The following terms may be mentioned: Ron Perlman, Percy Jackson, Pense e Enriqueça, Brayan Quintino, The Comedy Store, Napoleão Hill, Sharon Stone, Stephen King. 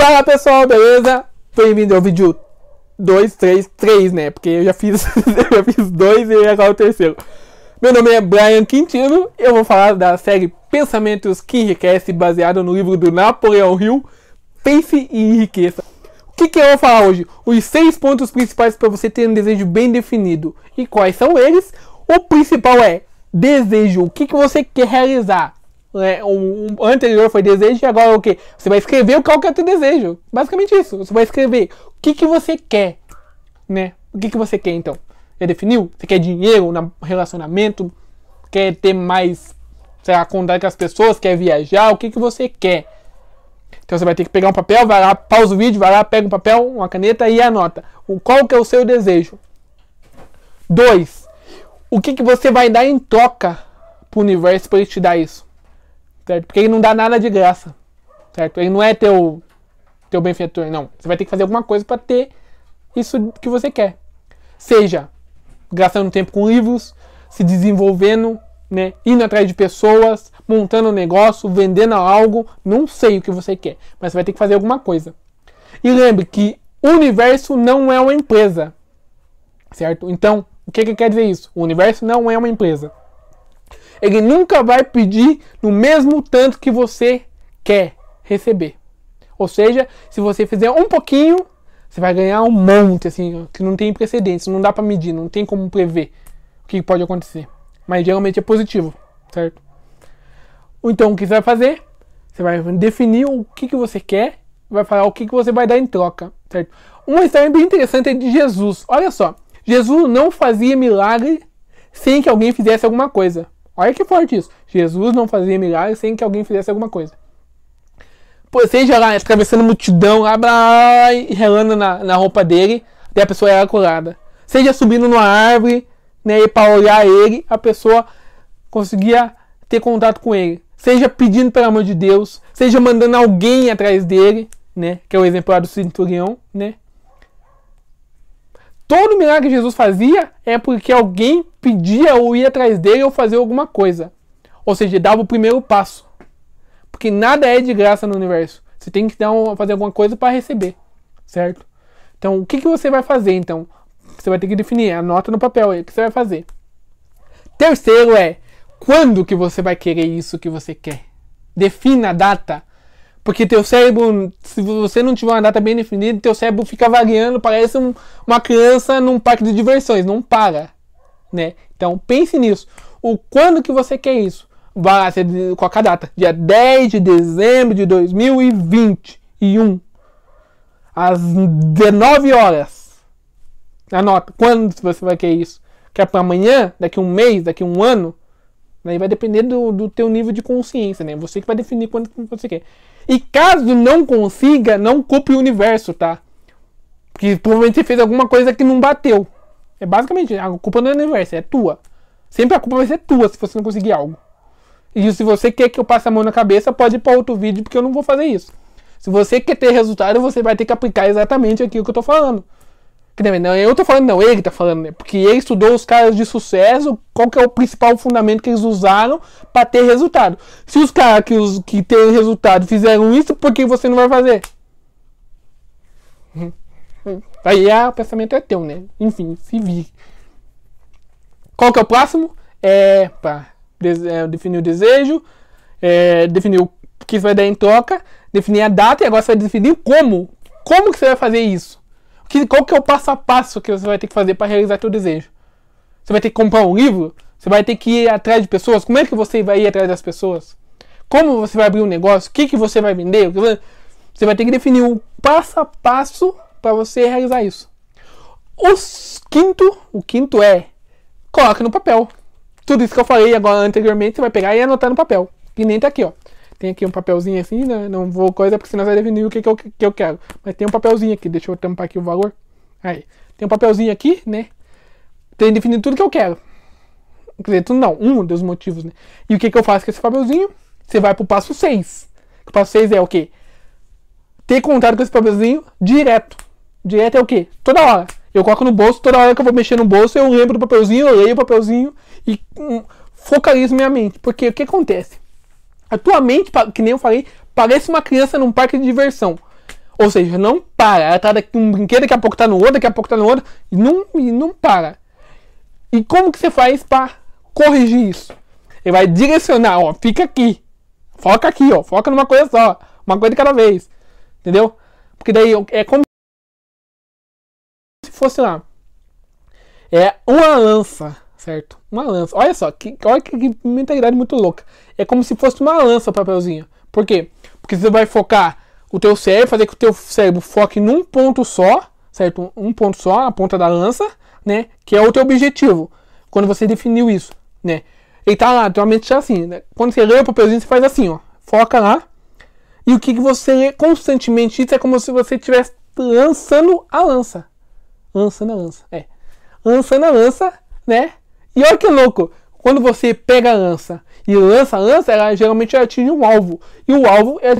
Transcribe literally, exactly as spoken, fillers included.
Fala pessoal, beleza? Bem-vindo ao vídeo dois, três, três, né? Porque eu já fiz eu já fiz dois e agora o terceiro. Meu nome é Brayan Quintino. Eu vou falar da série Pensamentos que Enriquece, baseado no livro do Napoleão Hill, Pense e Enriqueça. O que, que eu vou falar hoje? Os seis pontos principais para você ter um desejo bem definido. E quais são eles? O principal é desejo. O que, que você quer realizar? É, um, um anterior foi desejo e agora é o que? Você vai escrever qual que é o teu desejo. Basicamente isso. Você vai escrever o que, que você quer, né? O que, que você quer então? Já definiu? Você quer dinheiro no relacionamento? Quer ter mais, sei lá, contato com as pessoas? Quer viajar? O que, que você quer? Então você vai ter que pegar um papel, vai lá, pausa o vídeo, vai lá, pega um papel, uma caneta e anota. O, qual que é o seu desejo? Dois. O que, que você vai dar em troca pro universo para ele te dar isso? Certo? Porque ele não dá nada de graça, certo? Ele não é teu, teu benfeitor, não. Você vai ter que fazer alguma coisa para ter isso que você quer. Seja gastando tempo com livros, se desenvolvendo, né? Indo atrás de pessoas, montando um negócio, vendendo algo. Não sei o que você quer, mas você vai ter que fazer alguma coisa. E lembre que o universo não é uma empresa, certo? Então, o que, que quer dizer isso? O universo não é uma empresa. Ele nunca vai pedir no mesmo tanto que você quer receber. Ou seja, se você fizer um pouquinho, você vai ganhar um monte, assim, que não tem precedentes, não dá para medir, não tem como prever o que pode acontecer. Mas geralmente é positivo, certo? Então, o que você vai fazer? Você vai definir o que, que você quer, vai falar o que, que você vai dar em troca, certo? Uma história bem interessante é de Jesus. Olha só, Jesus não fazia milagre sem que alguém fizesse alguma coisa. Olha que forte isso. Jesus não fazia milagre sem que alguém fizesse alguma coisa. Pô, seja lá, atravessando multidão, lá, blá, e relando na, na roupa dele, daí a pessoa era curada. Seja subindo numa árvore, né, e para olhar ele, a pessoa conseguia ter contato com ele. Seja pedindo pelo amor de Deus, seja mandando alguém atrás dele, né, que é o exemplo lá do centurião, né. Todo milagre que Jesus fazia é porque alguém pedia ou ia atrás dele ou fazia alguma coisa. Ou seja, dava o primeiro passo. Porque nada é de graça no universo. Você tem que dar um, fazer alguma coisa para receber. Certo? Então, o que, que você vai fazer, então? Você vai ter que definir. Anota no papel aí o que você vai fazer. Terceiro é, quando que você vai querer isso que você quer? Defina a data. Porque teu cérebro, se você não tiver uma data bem definida, teu cérebro fica variando, parece um, uma criança num parque de diversões, não para, né? Então pense nisso, o quando que você quer isso, vai ser qualquer data, dia dez de dezembro de dois mil e vinte e um, às dezenove horas, anota, quando você vai querer isso, quer para amanhã, daqui um mês, daqui um ano, aí vai depender do, do teu nível de consciência, né? Você que vai definir quando você quer. E caso não consiga, não culpe o universo, tá? Porque provavelmente você fez alguma coisa que não bateu. É basicamente, a culpa não é do universo, é tua. Sempre a culpa vai ser tua se você não conseguir algo. E se você quer que eu passe a mão na cabeça, pode ir para outro vídeo, porque eu não vou fazer isso. Se você quer ter resultado, você vai ter que aplicar exatamente aquilo que eu tô falando. Não, eu tô falando, não, ele tá falando, né? Porque ele estudou os caras de sucesso, qual que é o principal fundamento que eles usaram para ter resultado. Se os caras que, os, que têm resultado fizeram isso, por que você não vai fazer? Aí ah, o pensamento é teu, né? Enfim, se vire. Qual que é o próximo? É, pá, é definir o desejo, é, definir o que você vai dar em troca, definir a data e agora você vai definir como. Como que você vai fazer isso? Que, qual que é o passo a passo que você vai ter que fazer para realizar seu desejo? Você vai ter que comprar um livro? Você vai ter que ir atrás de pessoas? Como é que você vai ir atrás das pessoas? Como você vai abrir um negócio? O que, que você vai vender? Você vai ter que definir um passo a passo para você realizar isso. Os quinto, o quinto é, coloque no papel. Tudo isso que eu falei agora anteriormente, você vai pegar e anotar no papel. Que nem tá aqui, ó. Tem aqui um papelzinho assim, né? Não vou coisa porque senão vai definir o que, que, eu, que eu quero. Mas tem um papelzinho aqui, deixa eu tampar aqui o valor. Aí, tem um papelzinho aqui, né? Tem definido tudo que eu quero. Quer dizer, tudo não, um dos motivos, né? E o que, que eu faço com esse papelzinho? Você vai pro passo seis. O passo seis é o quê? Ter contato com esse papelzinho direto. Direto é o quê? Toda hora. Eu coloco no bolso, toda hora que eu vou mexer no bolso, eu lembro do papelzinho, eu leio o papelzinho e hum, focalizo minha mente. Porque o que acontece? A tua mente, que nem eu falei, parece uma criança num parque de diversão. Ou seja, não para. Ela tá daqui um brinquedo, daqui a pouco tá no outro, daqui a pouco tá no outro. E não, e não para. E como que você faz para corrigir isso? Ele vai direcionar, ó, fica aqui. Foca aqui, ó. Foca numa coisa só. Uma coisa de cada vez. Entendeu? Porque daí é como se fosse lá. É uma lança, certo? Uma lança. Olha só, que, olha que, que mentalidade muito louca. É como se fosse uma lança o papelzinho. Por quê? Porque você vai focar o teu cérebro, fazer que o teu cérebro foque num ponto só, certo? Um ponto só, a ponta da lança, né? Que é o teu objetivo. Quando você definiu isso, né? E tá lá, tua mente já assim, né? Quando você lê o papelzinho, você faz assim, ó. Foca lá. E o que, que você lê constantemente, isso é como se você estivesse lançando a lança. Lançando a lança, é. Lançando a lança, né? E olha que louco, quando você pega a lança e lança a lança, ela geralmente atinge um alvo. E o alvo é